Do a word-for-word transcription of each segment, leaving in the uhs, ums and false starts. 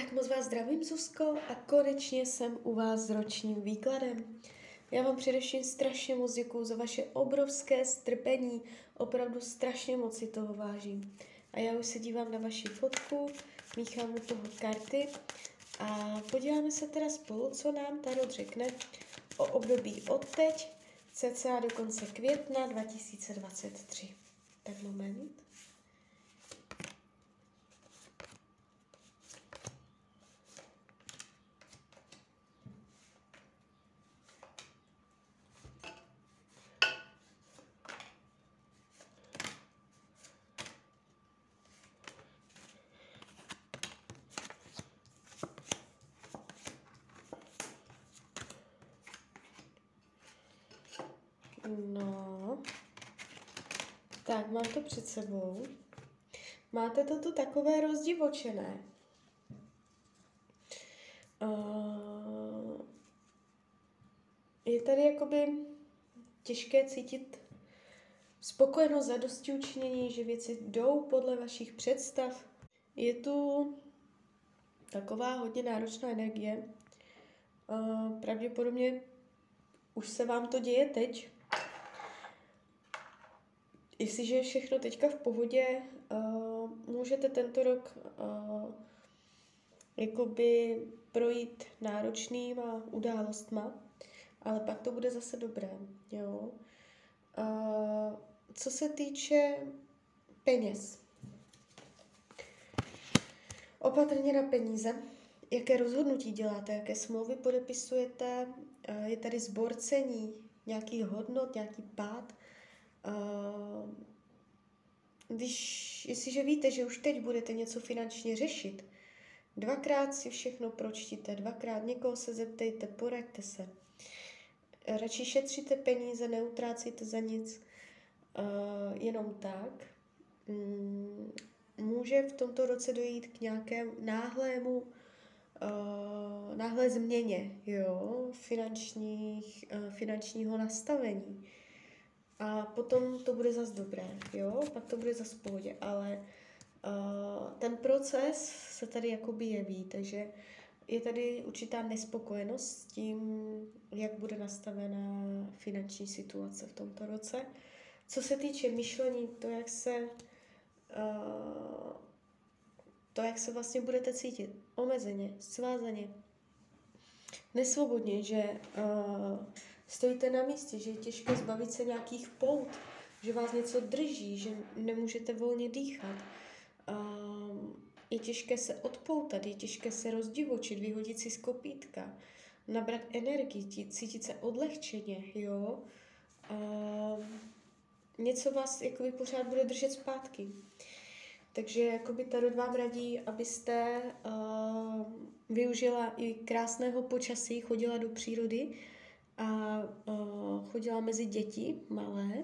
Tak moc vás zdravím, Zuzko, a konečně jsem u vás s ročním výkladem. Já vám především strašně moc děkuju za vaše obrovské strpení, opravdu strašně moc si toho vážím. A já už se dívám na vaši fotku, míchám u toho karty a podíváme se teda spolu, co nám tarot řekne o období od teď, cca do konce května dva tisíce dvacet tři. Tak moment. No, tak mám to před sebou. Máte to tu takové rozdivočené. Uh, je tady jakoby těžké cítit spokojenost, zadostiučinění, že věci jdou podle vašich představ. Je tu taková hodně náročná energie. Uh, pravděpodobně už se vám to děje teď. Jestliže je všechno teďka v pohodě, uh, můžete tento rok uh, jakoby projít náročnýma událostma, ale pak to bude zase dobré. Jo? Uh, co se týče peněz. Opatrně na peníze. Jaké rozhodnutí děláte, jaké smlouvy podepisujete, uh, je tady zborcení nějakých hodnot, nějaký pád. Když, jestliže víte, že už teď budete něco finančně řešit, dvakrát si všechno pročtíte, dvakrát někoho se zeptejte, poraďte se. Radši šetříte peníze, neutrácíte za nic, jenom tak. Může v tomto roce dojít k nějakému náhlému, náhlé změně, jo, finančních, finančního nastavení. A potom to bude zas dobré, jo? Pak to bude zas v pohodě, ale uh, ten proces se tady jakoby jeví, takže je tady určitá nespokojenost s tím, jak bude nastavená finanční situace v tomto roce. Co se týče myšlení, to, jak se, uh, to, jak se vlastně budete cítit omezeně, svázaně, nesvobodně, že... Uh, Stojíte na místě, že je těžké zbavit se nějakých pout, že vás něco drží, že nemůžete volně dýchat. Je těžké se odpoutat, je těžké se rozdivočit, vyhodit si z kopítka, nabrat energii, cítit se odlehčeně. Jo? Něco vás jakoby pořád bude držet zpátky. Takže jakoby tarot vám radí, abyste využila i krásného počasí, chodila do přírody, a uh, chodila mezi děti malé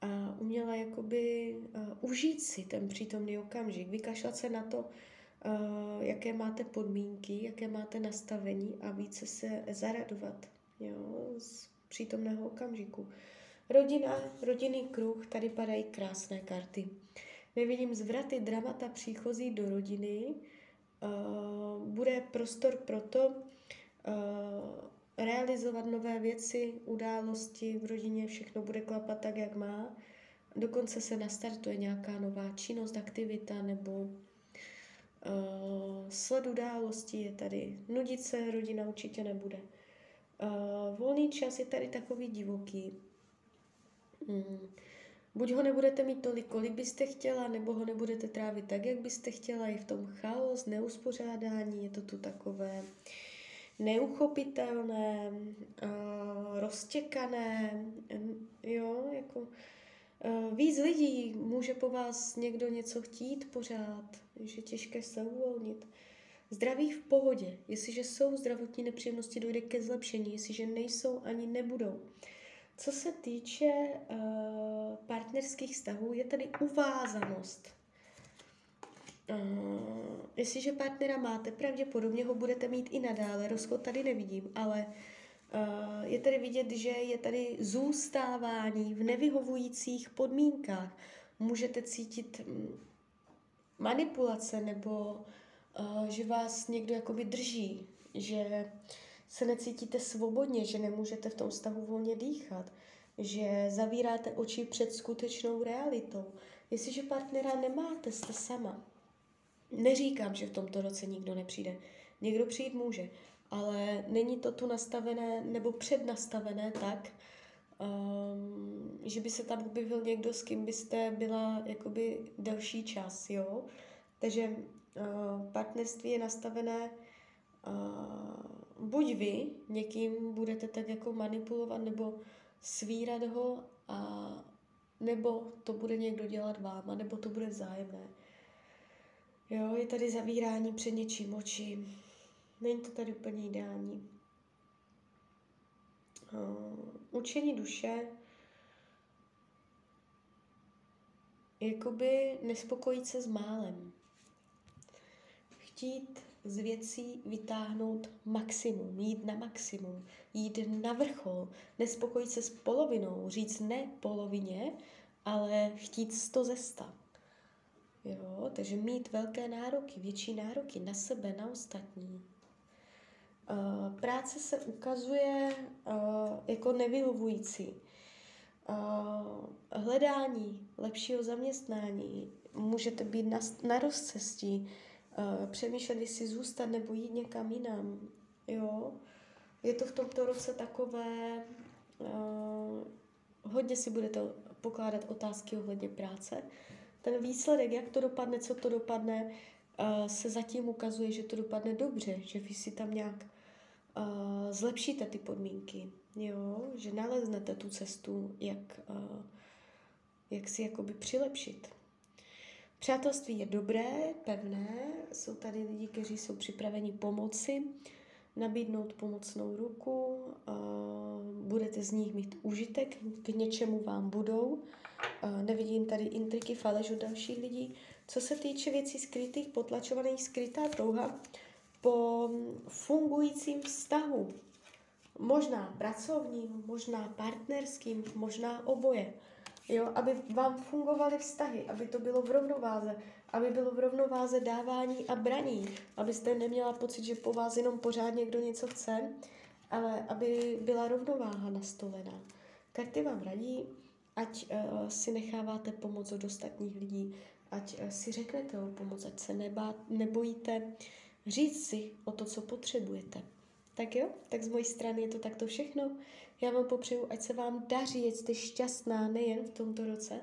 a uměla jakoby uh, užít si ten přítomný okamžik, vykašlat se na to, uh, jaké máte podmínky, jaké máte nastavení a více se zaradovat, jo, z přítomného okamžiku. Rodina, rodinný kruh, tady padají krásné karty. Nevidím zvraty, dramata příchozí do rodiny. Uh, bude prostor pro to, uh, realizovat nové věci, události v rodině, všechno bude klapat tak, jak má. Dokonce se nastartuje nějaká nová činnost, aktivita nebo uh, sled událostí je tady. Nudit se rodina určitě nebude. Uh, volný čas je tady takový divoký. Mm. Buď ho nebudete mít tolik, kolik byste chtěla, nebo ho nebudete trávit tak, jak byste chtěla. Je v tom chaos, neuspořádání, je to tu takové... neuchopitelné, uh, roztěkané, jo, jako uh, víc lidí, může po vás někdo něco chtít pořád, že je těžké se uvolnit. Zdraví v pohodě, jestliže jsou zdravotní nepříjemnosti, dojde ke zlepšení, jestliže nejsou, ani nebudou. Co se týče uh, partnerských vztahů, je tady uvázanost. Uh, jestliže partnera máte, pravděpodobně ho budete mít i nadále, rozchod tady nevidím, ale uh, je tady vidět, že je tady zůstávání v nevyhovujících podmínkách. Můžete cítit manipulace nebo uh, že vás někdo jakoby drží, že se necítíte svobodně, že nemůžete v tom stavu volně dýchat, že zavíráte oči před skutečnou realitou. Jestliže partnera nemáte, jste sama. Neříkám, že v tomto roce nikdo nepřijde. Někdo přijít může, ale není to tu nastavené nebo přednastavené tak, um, že by se tam objevil někdo, s kým byste byla jakoby delší čas, jo? Takže uh, partnerství je nastavené uh, buď vy někým budete tak jako manipulovat nebo svírat ho, a nebo to bude někdo dělat vám, nebo to bude vzájemné. Jo, je tady zavírání před něčím oči. Není to tady úplně ideální. Uh, učení duše. Jakoby nespokojit se s málem. Chtít z věcí vytáhnout maximum, jít na maximum, jít na vrchol, nespokojit se s polovinou, říct ne polovině, ale chtít sto ze sta. Jo, takže mít velké nároky, větší nároky na sebe, na ostatní. Uh, práce se ukazuje uh, jako nevyhovující. Uh, hledání lepšího zaměstnání, můžete být na, na rozcestí, uh, přemýšlet, jestli zůstat nebo jít někam jinam. Jo? Je to v tomto roce takové, uh, hodně si budete pokládat otázky ohledně práce. Ten výsledek, jak to dopadne, co to dopadne, se zatím ukazuje, že to dopadne dobře, že vy si tam nějak zlepšíte ty podmínky, jo? Že naleznete tu cestu, jak, jak si jakoby přilepšit. Přátelství je dobré, pevné, jsou tady lidi, kteří jsou připraveni pomoci, nabídnout pomocnou ruku, budete z nich mít užitek, k něčemu vám budou. Nevidím tady intriky, falež od dalších lidí. Co se týče věcí skrytých, potlačovaných, skrytá touha po fungujícím vztahu, možná pracovním, možná partnerským, možná oboje, jo, aby vám fungovaly vztahy, aby to bylo v rovnováze, aby bylo v rovnováze dávání a braní, abyste neměla pocit, že po vás jenom pořád někdo něco chce, ale aby byla rovnováha nastolená. Karty vám radí, ať uh, si necháváte pomoc od ostatních lidí, ať uh, si řeknete o pomoc, ať se nebá, nebojíte říct si o to, co potřebujete. Tak jo, tak z mojí strany je to takto všechno. Já vám popřeju, ať se vám daří, ať jste šťastná nejen v tomto roce.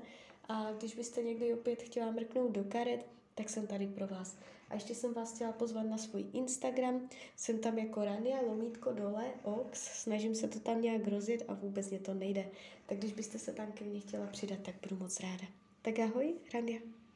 A když byste někdy opět chtěla mrknout do karet, tak jsem tady pro vás. A ještě jsem vás chtěla pozvat na svůj Instagram. Jsem tam jako Rania, lomítko dole, ox. Snažím se to tam nějak rozjet a vůbec mě to nejde. Tak když byste se tam ke mně chtěla přidat, tak budu moc ráda. Tak ahoj, Rania.